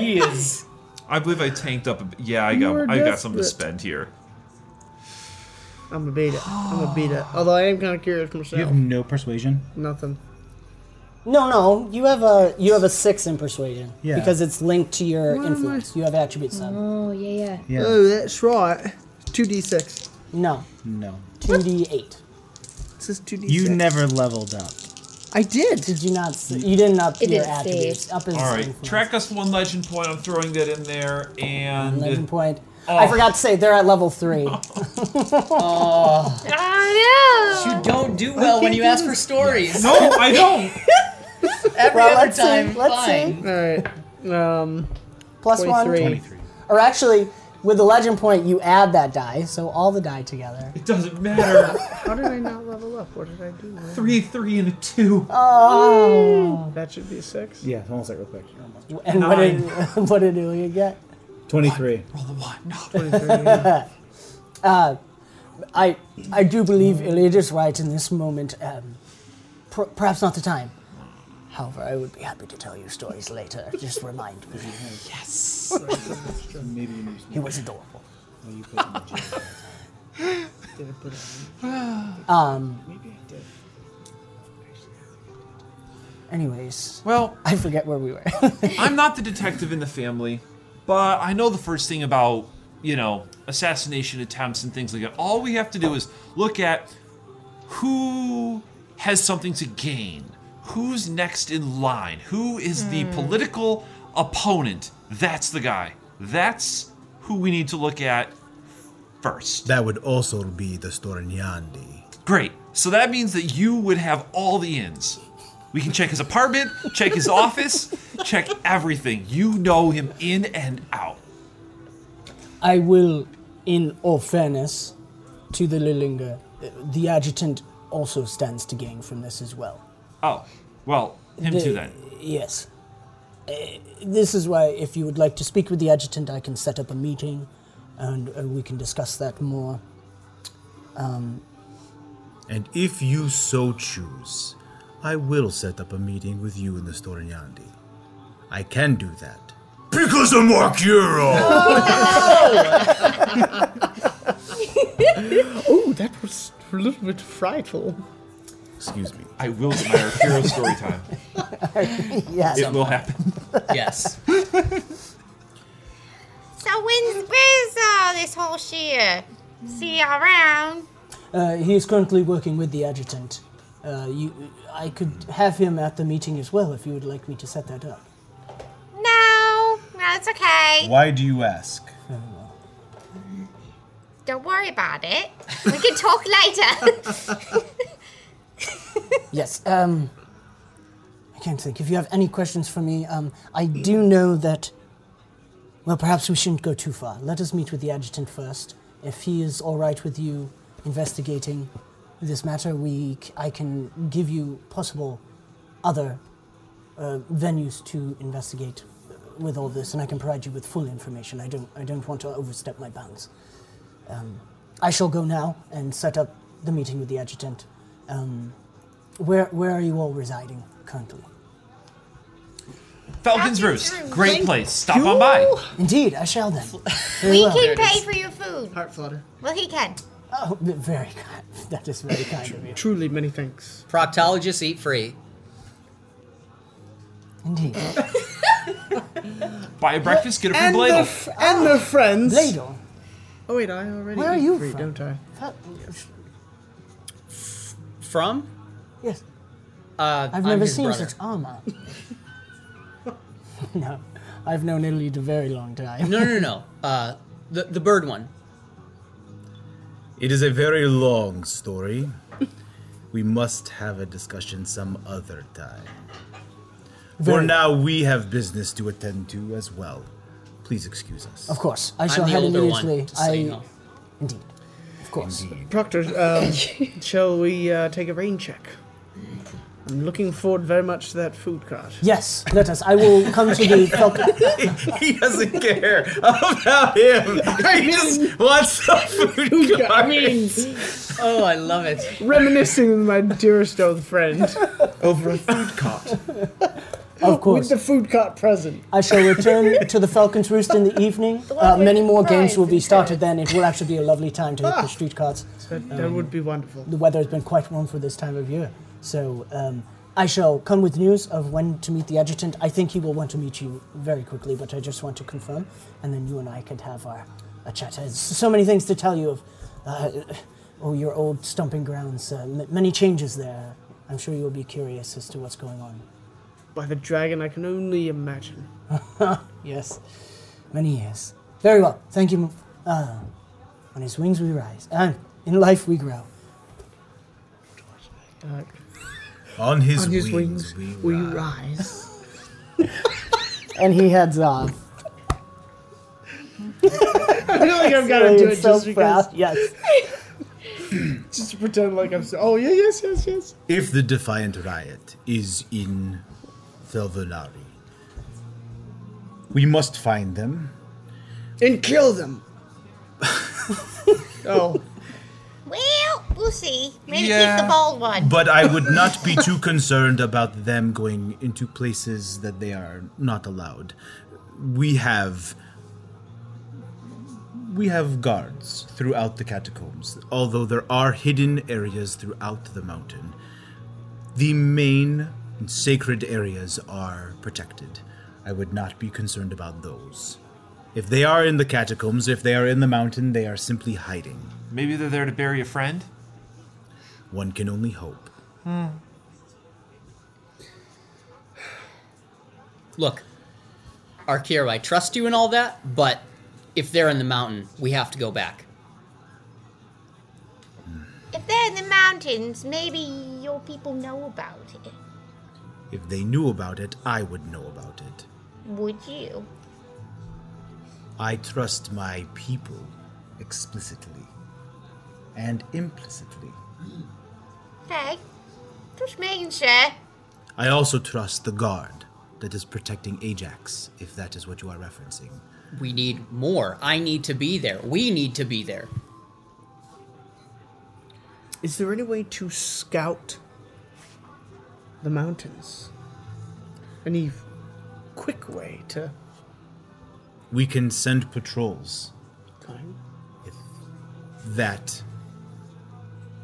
He is... I believe I tanked up. A, yeah, I got I got some to spend here. I'm gonna beat it. I'm gonna beat it. Although I am kind of curious myself. You have no persuasion. Nothing. No, no. You have a you have a six in persuasion. Yeah. Because it's linked to your what influence. You have attribute seven. Oh yeah yeah. yeah. Oh, that's right. Two d six. No. No. Two d eight. This is two d six. You never leveled up. I did. Did you not see? You didn't up it your attributes. Up All right. Influence. Track us one legend point. I'm throwing that in there. And legend it, point. Oh. I forgot to say, they're at level three. Oh. oh. I know. You don't do well when you ask for stories. No, I don't. Every well, other let's time, see. Let's fine. See. All right. Um, Plus one. twenty-three. Or actually... With the legend point, you add that die, so all the die together. It doesn't matter. How did I not level up? What did I do? Right? Three, three, and a two. Oh. That should be a six? Yeah, almost like real quick. And what did, what did Ilya get? twenty-three. Roll the one. No, twenty-three. Yeah. uh, I I do believe Ilya is right in this moment. Um, per, perhaps not the time. However, I would be happy to tell you stories later. Just remind me. Yes. He was adorable. Um. Anyways. Well, I forget where we were. I'm not the detective in the family, but I know the first thing about, you know, assassination attempts and things like that. All we have to do is look at who has something to gain. Who's next in line? Who is mm. the political opponent? That's the guy. That's who we need to look at first. That would also be the Stornjandi. Great. So that means that you would have all the ins. We can check his apartment, check his office, check everything. You know him in and out. I will, in all fairness, to the Lirlinger, the adjutant also stands to gain from this as well. Oh, well, him the, too then. Yes. Uh, this is why, if you would like to speak with the adjutant, I can set up a meeting, and uh, we can discuss that more. Um, and if you so choose, I will set up a meeting with you in the Stornjandi. I can do that. Because I'm Arkiro! Oh, that was a little bit frightful. Excuse me. I will get my Arkiro story time. Yes. It will happen. Yes. So when's, where's uh, this whole sheer? See you around. Uh, he is currently working with the adjutant. Uh, you, I could have him at the meeting as well if you would like me to set that up. No. No, it's okay. Why do you ask? Um, Don't worry about it. We can talk later. Yes, um, I can't think. If you have any questions for me, um, I do know that, well, perhaps we shouldn't go too far. Let us meet with the adjutant first. If he is all right with you investigating this matter, we, I can give you possible other uh, venues to investigate with all this, and I can provide you with full information. I don't, I don't want to overstep my bounds. Um, I shall go now and set up the meeting with the adjutant. Um, where where are you all residing currently? Falcon's Roost, great Thank place. Stop you? on by. Indeed, I shall then. We well. can pay for your food. Heart flutter. Well, he can. Oh, very kind. That is very kind of you. Truly, many thanks. Proctologists eat free. Indeed. Buy a breakfast, get it from Bladel. F- and oh. the friends. Bladel. Oh wait, I already. Where eat are you free, from? Don't I? Fel- yes. From? Yes. Uh, I've never seen brother. such armor. No. I've known Italy a very long time. No, no, no. Uh, the, the bird one. It is a very long story. We must have a discussion some other time. Very For now, we have business to attend to as well. Please excuse us. Of course. I shall head immediately. I, so you know. Indeed. Of course. Indeed. Proctor, um, shall we uh, take a rain check? I'm looking forward very much to that food cart. Yes, let us. I will come to the Falcon. He, he doesn't care about him. I he mean, just wants the food, food cart. I mean, oh, I love it. Reminiscing with my dearest old friend over a food cart. Of course. With the food cart present. I shall return to the Falcon's Roost in the evening. Uh, many more games will be started then. It will actually be a lovely time to hit ah, the street carts. That, that um, would be wonderful. The weather has been quite warm for this time of year. So um, I shall come with news of when to meet the adjutant. I think he will want to meet you very quickly, but I just want to confirm, and then you and I could have our a chat. There's so many things to tell you of uh, oh, your old stomping grounds. Uh, m- many changes there. I'm sure you'll be curious as to what's going on. By the dragon, I can only imagine. Yes, many years. Very well, thank you. Uh, on his wings we rise, and in life we grow. Uh, On his, on his wings, wings we rise. We rise. And he heads off. I feel like I've got to do it so just proud. Because... Yes. Just to pretend like I'm so... Oh, yeah, yes, yes, yes. If the Defiant Riot is in Felvenari, we must find them. And kill them. Oh. Well, we'll see. Maybe yeah. Keep the bald one. But I would not be too concerned about them going into places that they are not allowed. We have... We have guards throughout the catacombs, although there are hidden areas throughout the mountain. The main sacred areas are protected. I would not be concerned about those. If they are in the catacombs, if they are in the mountain, they are simply hiding. Maybe they're there to bury a friend? One can only hope. Hmm. Look, Arkiro, I trust you and all that, but if they're in the mountain, we have to go back. If they're in the mountains, maybe your people know about it. If they knew about it, I would know about it. Would you? I trust my people explicitly and implicitly. Hey, just making sure. I also trust the guard that is protecting Ajax, if that is what you are referencing. We need more. I need to be there. We need to be there. Is there any way to scout the mountains? Any quick way to... We can send patrols. Okay. If that.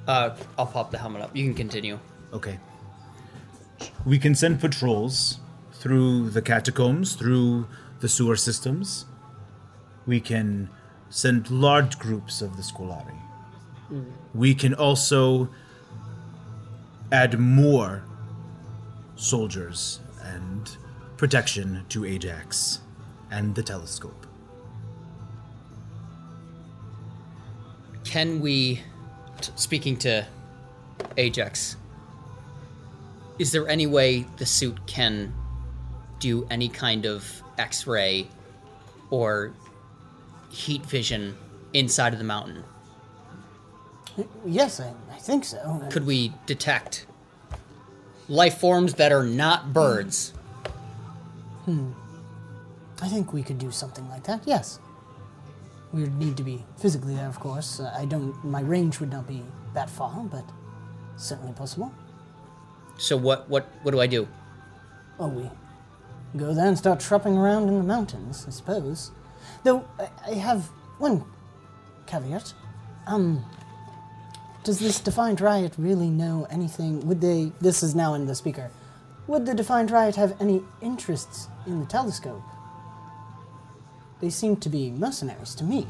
Uh, I'll pop the helmet up. You can continue. Okay. We can send patrols through the catacombs, through the sewer systems. We can send large groups of the Scolari. Mm. We can also add more soldiers and protection to Ajax. And the telescope. Can we, t- speaking to Ajax, is there any way the suit can do any kind of X-ray or heat vision inside of the mountain? Yes, I, I think so. Could we detect life forms that are not birds? Hmm. I think we could do something like that, yes. We would need to be physically there, of course. Uh, I don't. My range would not be that far, but certainly possible. So what, what, what do I do? Oh, we go there and start tropping around in the mountains, I suppose. Though, I, I have one caveat. Um, does this Defiant Riot really know anything? Would they, this is now in the speaker, would the Defiant Riot have any interests in the telescope? They seem to be mercenaries to me.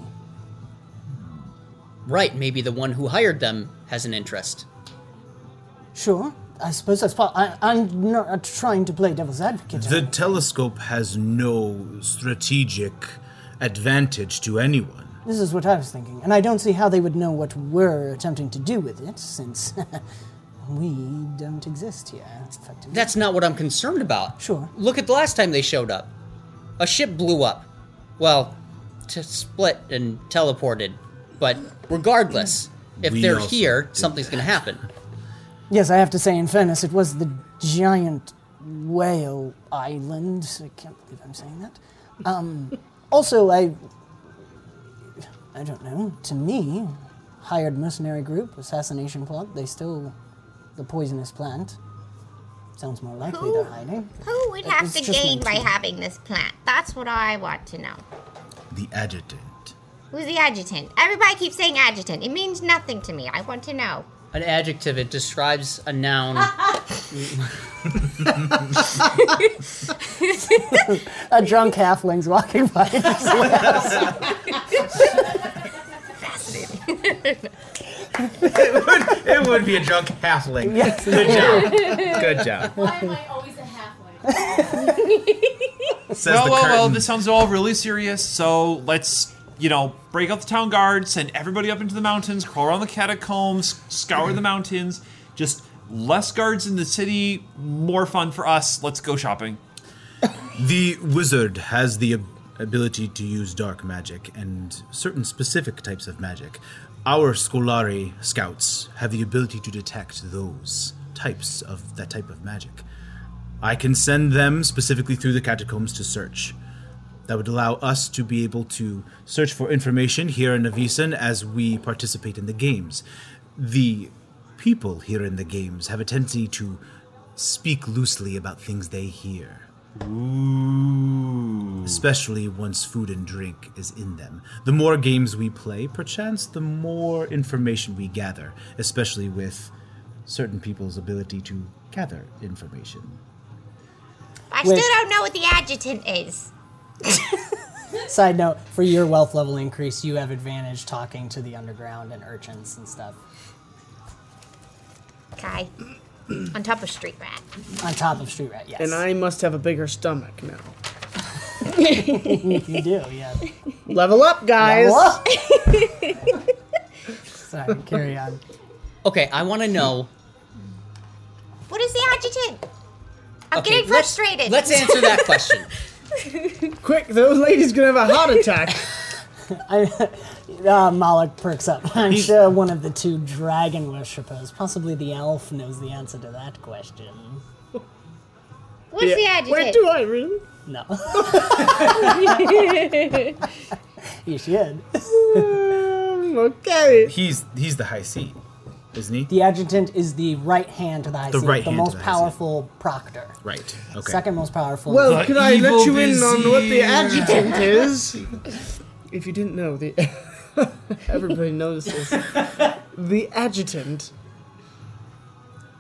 Right, maybe the one who hired them has an interest. Sure, I suppose that's part... I, I'm not trying to play devil's advocate. The telescope has no strategic advantage to anyone. This is what I was thinking, and I don't see how they would know what we're attempting to do with it, since we don't exist here. Effectively. That's not what I'm concerned about. Sure. Look at the last time they showed up. A ship blew up. Well, to split and teleported, But regardless, if we they're here, something's going to happen. Yes, I have to say, in fairness, it was the giant whale island. I can't believe I'm saying that. Um, also, I... I don't know. To me, hired mercenary group, assassination plot, they stole the poisonous plant. Sounds more likely who, they're hiding. Who would it have to gain by having this plant? That's what I want to know. The adjutant. Who's the adjutant? Everybody keeps saying adjutant. It means nothing to me. I want to know. An adjective, it describes a noun. A drunk halfling's walking by and just Fascinating. It would, it would be a drunk halfling. Yes. Good job. Good job. Why am I always a halfling? Says well, the well, curtain. well, this sounds all really serious, so let's... You know, break up the town guard, send everybody up into the mountains, crawl around the catacombs, scour the mountains. Just less guards in the city, more fun for us. Let's go shopping. The wizard has the ability to use dark magic and certain specific types of magic. Our Scolari scouts have the ability to detect those types of that type of magic. I can send them specifically through the catacombs to search. That would allow us to be able to search for information here in Avisan as we participate in the games. The people here in the games have a tendency to speak loosely about things they hear. Ooh. Especially once food and drink is in them. The more games we play, perchance the more information we gather, especially with certain people's ability to gather information. I still don't know what the adjutant is. Side note, for your wealth level increase, you have advantage talking to the underground and urchins and stuff. Okay. On top of street rat. On top of street rat, yes. And I must have a bigger stomach now. You do, yeah. Level up, guys. Level up. Sorry, carry on. Okay, I want to know. What is the adjutant? I'm okay, getting frustrated. Let's, let's answer that question. Quick, the old lady's gonna have a heart attack. I, uh, Moloch perks up. I'm sure one of the two dragon worshippers, possibly the elf, knows the answer to that question. What's yeah. the adjective? Where do I really? No. You should. Um, okay. He's he's the high C, isn't he? The adjutant is the right hand to the high the seat, right the most the powerful proctor. Right, okay. Second most powerful. Well, the could I let you in on what the adjutant is? If you didn't know, the everybody knows this. The adjutant.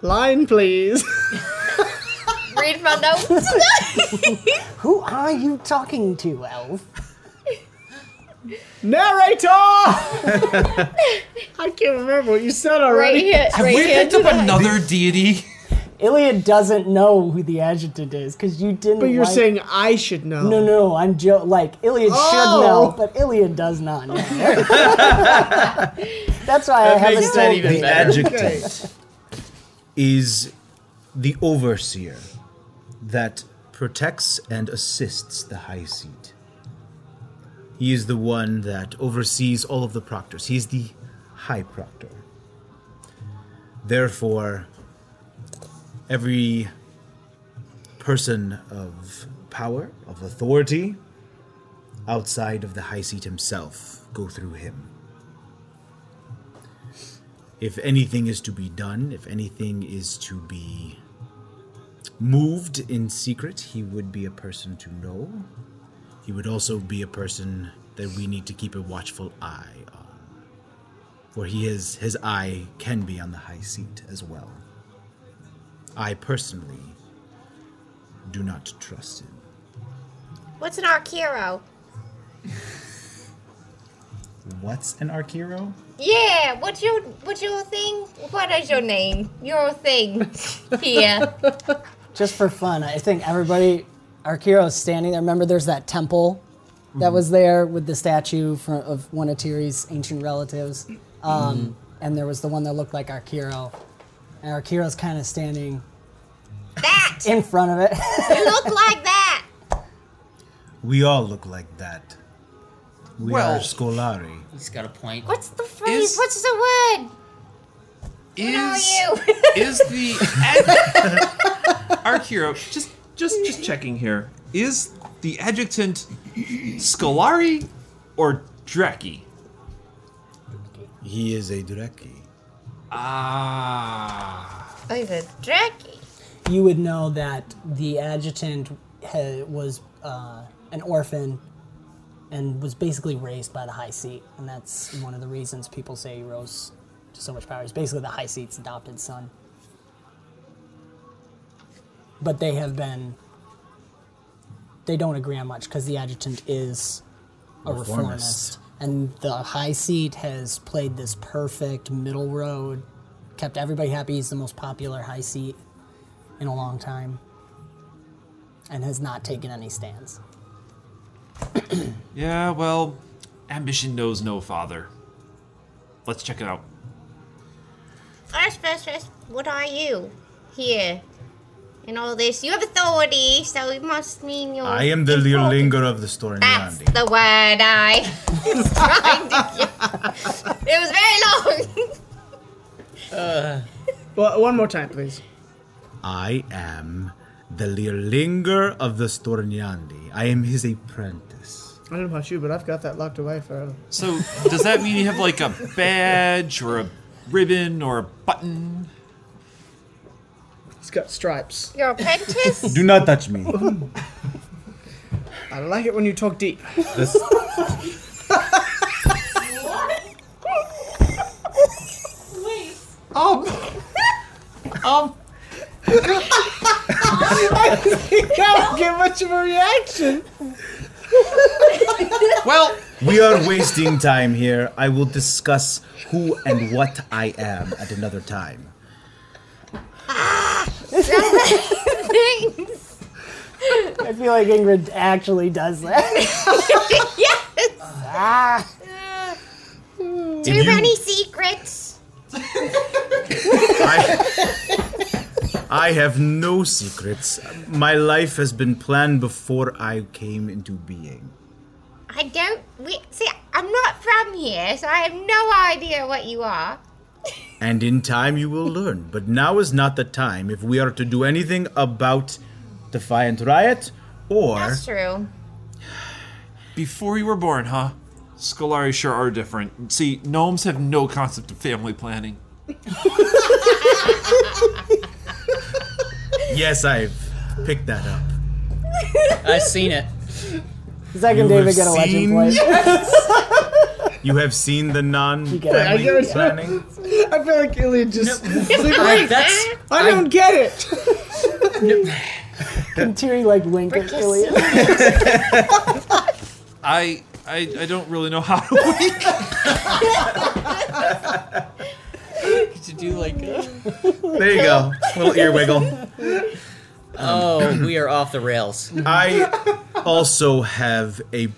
Line, please. Read my notes. Who are you talking to, elf? Narrator! I can't remember what you said already. Right here, Have right we picked up another deity? Iliad doesn't know who the adjutant is because you didn't. But you're like... saying I should know. No, no, I'm jo- like Iliad oh. should know, but Iliad does not know. That's why that I haven't said the better. Adjutant is the overseer that protects and assists the high seat. He is the one that oversees all of the proctors. He is the high proctor. Therefore, every person of power, of authority, outside of the high seat himself, go through him. If anything is to be done, if anything is to be moved in secret, he would be a person to know. He would also be a person that we need to keep a watchful eye on. For he is, his eye can be on the high seat as well. I personally do not trust him. What's an Arkiro? What's an Arkiro? Yeah, what's your what's your thing? What is your name? Your thing here. Just for fun, I think everybody... Arkiro's standing there. Remember, there's that temple that mm-hmm. was there with the statue for, of one of Tiri's ancient relatives. Um, mm-hmm. And there was the one that looked like Arkiro. And Arkiro's kind of standing that in front of it. You look like that. We all look like that. We well, are Scolari. He's got a point. What's the phrase? Is, What's the word? Is you? Is the ad- Arkiro? Just just just checking here. Is the adjectant Scolari or Drecky? He is a Drecky. Ah. Oh, he's a Drecky. You would know that the adjutant ha- was uh, an orphan and was basically raised by the high seat, and that's one of the reasons people say he rose to so much power. He's basically the high seat's adopted son. But they have been... They don't agree on much, because the adjutant is a reformist. reformist. And the high seat has played this perfect middle road, kept everybody happy. He's the most popular high seat in a long time, and has not taken any stands. Yeah, well, ambition knows no father. Let's check it out. First, first, first, what are you here in all this? You have authority, so it must mean you're... I am the Lirlinger of the Stornjandi. That's the word I was trying to get. It was very long. uh, well, one more time, please. I am the Lirlinger of the Stornjandi. I am his apprentice. I don't know about you, but I've got that locked away forever. So, does that mean you have like a badge or a ribbon or a button? It's got stripes. Your apprentice? Do not touch me. I like it when you talk deep. This- What? Wait. Um. Um. I think I don't get much of a reaction. Well, we are wasting time here. I will discuss who and what I am at another time. Ah, things. I feel like Ingrid actually does that. Yes. Ah. Uh, Too you... many secrets. I... I have no secrets. My life has been planned before I came into being. I don't... We, see, I'm not from here, so I have no idea what you are. And in time you will learn. But now is not the time if we are to do anything about Defiant Riot or... That's true. Before you were born, huh? Scolari sure are different. See, gnomes have no concept of family planning. Yes, I've picked that up. I've seen it. Second David got a legend point. Yes. You have seen the non-family planning? I feel like Iliad just... Nope. Like, wait, that's, I don't I, get it. Nope. Can Tiri, like, wink at Iliad? I, I, I don't really know how to wink. Could you do like a... There you go. A little ear wiggle. Oh, we are off the rails. I also have a... I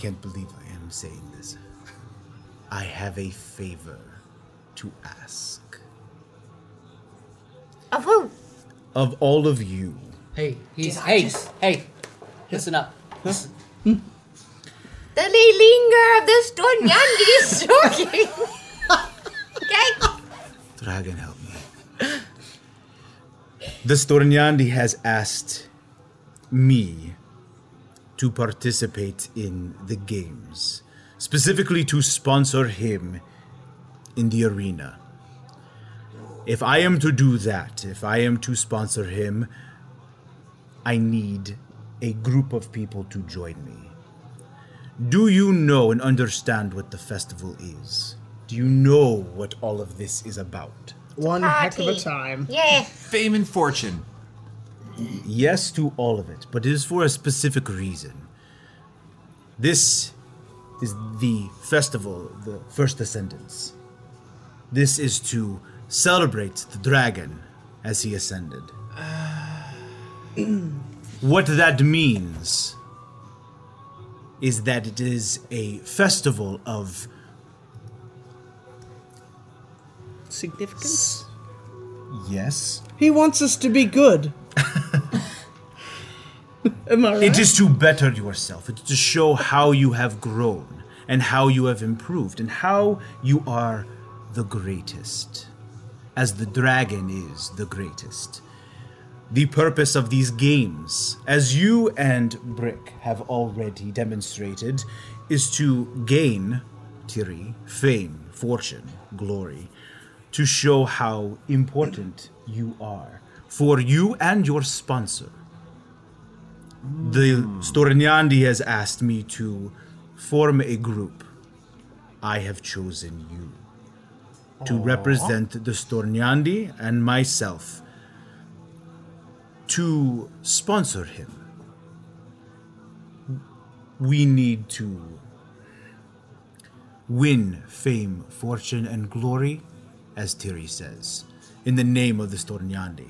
can't believe I am saying this. I have a favor to ask. Of who? Of all of you. Hey, he's... Hey, just... hey. Listen up. Listen. Hmm? The Lilinger of the Stornjandi is talking. Okay. Dragon, help me. The Stornjandi has asked me to participate in the games, specifically to sponsor him in the arena. If I am to do that, if I am to sponsor him, I need a group of people to join me. Do you know and understand what the festival is? Do you know what all of this is about? One Party. Heck of a time. Yeah. Fame and fortune. Yes to all of it, but it is for a specific reason. This is the festival, the First Ascendance. This is to celebrate the dragon as he ascended. What that means is that it is a festival of significance? Yes. He wants us to be good. Am I right? It is to better yourself. It is to show how you have grown and how you have improved and how you are the greatest, as the dragon is the greatest. The purpose of these games, as you and Brick have already demonstrated, is to gain, Tiri, fame, fortune, glory, to show how important you are for you and your sponsor. Mm. The Stornjandi has asked me to form a group. I have chosen you Aww. to represent the Stornjandi and myself to sponsor him. We need to win fame, fortune, and glory, as Tiri says, in the name of the Stornjandi.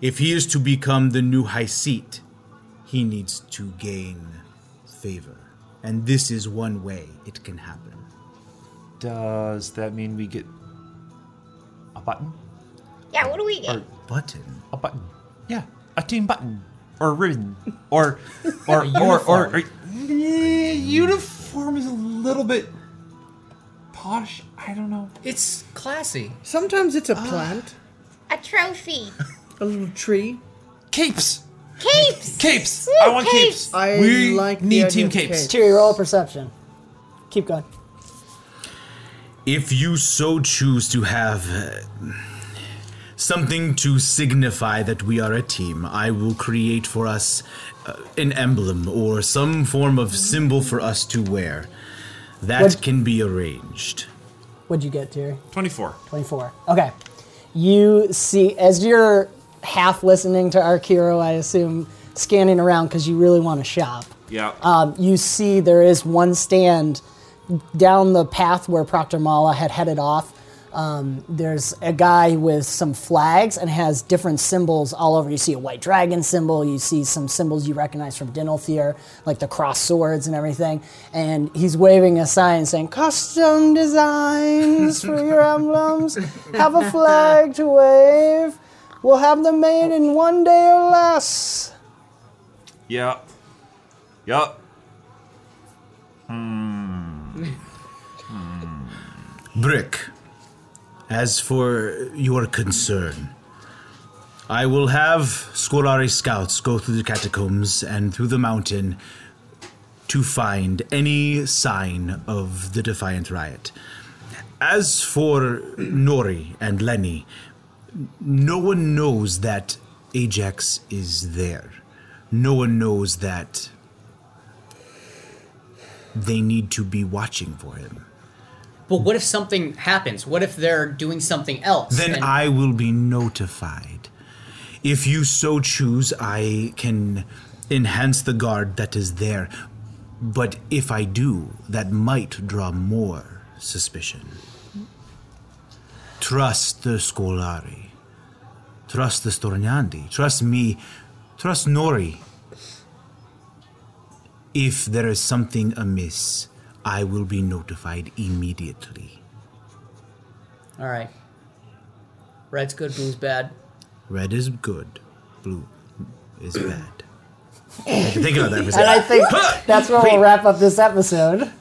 If he is to become the new high seat, he needs to gain favor. And this is one way it can happen. Does that mean we get a button? Yeah, what do we get? A button? A button. Yeah, a team button. Or a ribbon. Or, or, or, or, or, or, or yeah, uniform is a little bit posh. I don't know. It's classy. Sometimes it's a uh, plant. A trophy. A little tree. Capes. Capes. Capes. Ooh, I want capes. capes. I we like need team capes. Cheery, roll perception. Keep going. If you so choose to have uh, something to signify that we are a team, I will create for us uh, an emblem or some form of symbol for us to wear. That What'd, can be arranged. What'd you get, Tiri? twenty-four. twenty-four. Okay. You see, as you're half listening to Arkiro, I assume, scanning around because you really want to shop. Yeah. Um, you see there is one stand down the path where Proctor Mala had headed off. Um, there's a guy with some flags and has different symbols all over. You see a white dragon symbol. You see some symbols you recognize from Dinalthyr, like the cross swords and everything. And he's waving a sign saying, "Custom designs for your emblems. Have a flag to wave. We'll have them made in one day or less." Yeah. Yup. Hmm. hmm. Brick, as for your concern, I will have Scolari scouts go through the catacombs and through the mountain to find any sign of the Defiant Riot. As for Nori and Lenny, no one knows that Ajax is there. No one knows that they need to be watching for him. But what if something happens? What if they're doing something else? Then and- I will be notified. If you so choose, I can enhance the guard that is there. But if I do, that might draw more suspicion. Trust the Scolari. Trust the Stornjandi. Trust me. Trust Nori. If there is something amiss, I will be notified immediately. All right. Red's good, blue's bad. Red is good, blue is bad. I can think about that for a second. And I think that's where we'll wrap up this episode.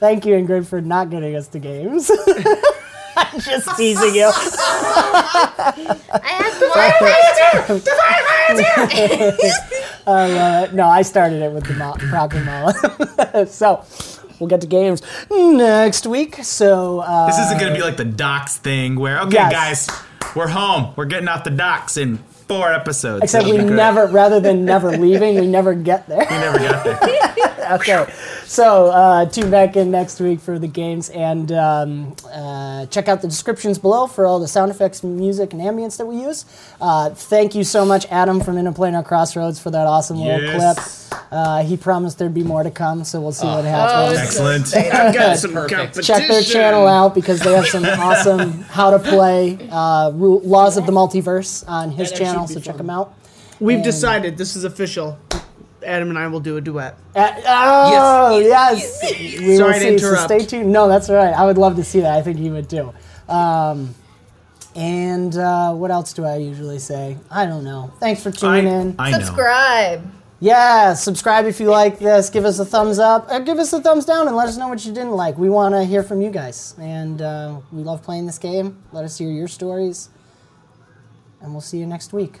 Thank you, Ingrid, for not getting us to games. I'm just teasing you. I have to fire fire No, I started it with the mo- Proctor Mala. So... we'll get to games next week. So uh, this isn't going to be like the docks thing where, okay, yes. guys, we're home. We're getting off the docks in four episodes. Except we never, rather than never leaving, we never get there. We never got there. Okay. So uh, tune back in next week for the games. And um, uh, check out the descriptions below for all the sound effects, music, and ambience that we use. Uh, thank you so much, Adam, from Interplanar Crossroads, for that awesome yes. little clip. Uh, he promised there'd be more to come, so we'll see uh, what happens. Oh, excellent. I've got some competition. Check their channel out because they have some awesome how to play uh, rule, laws of the multiverse on his that channel, so fun. Check him out. We've and decided, this is official, Adam and I will do a duet. At, oh, yes. yes. yes. We Sorry will to see, interrupt. So stay tuned. No, that's all right. I would love to see that. I think he would too. Um, and uh, what else do I usually say? I don't know. Thanks for tuning I, in. I Subscribe. Know. Yeah, subscribe if you like this. Give us a thumbs up. Or give us a thumbs down and let us know what you didn't like. We want to hear from you guys. And uh, we love playing this game. Let us hear your stories. And we'll see you next week.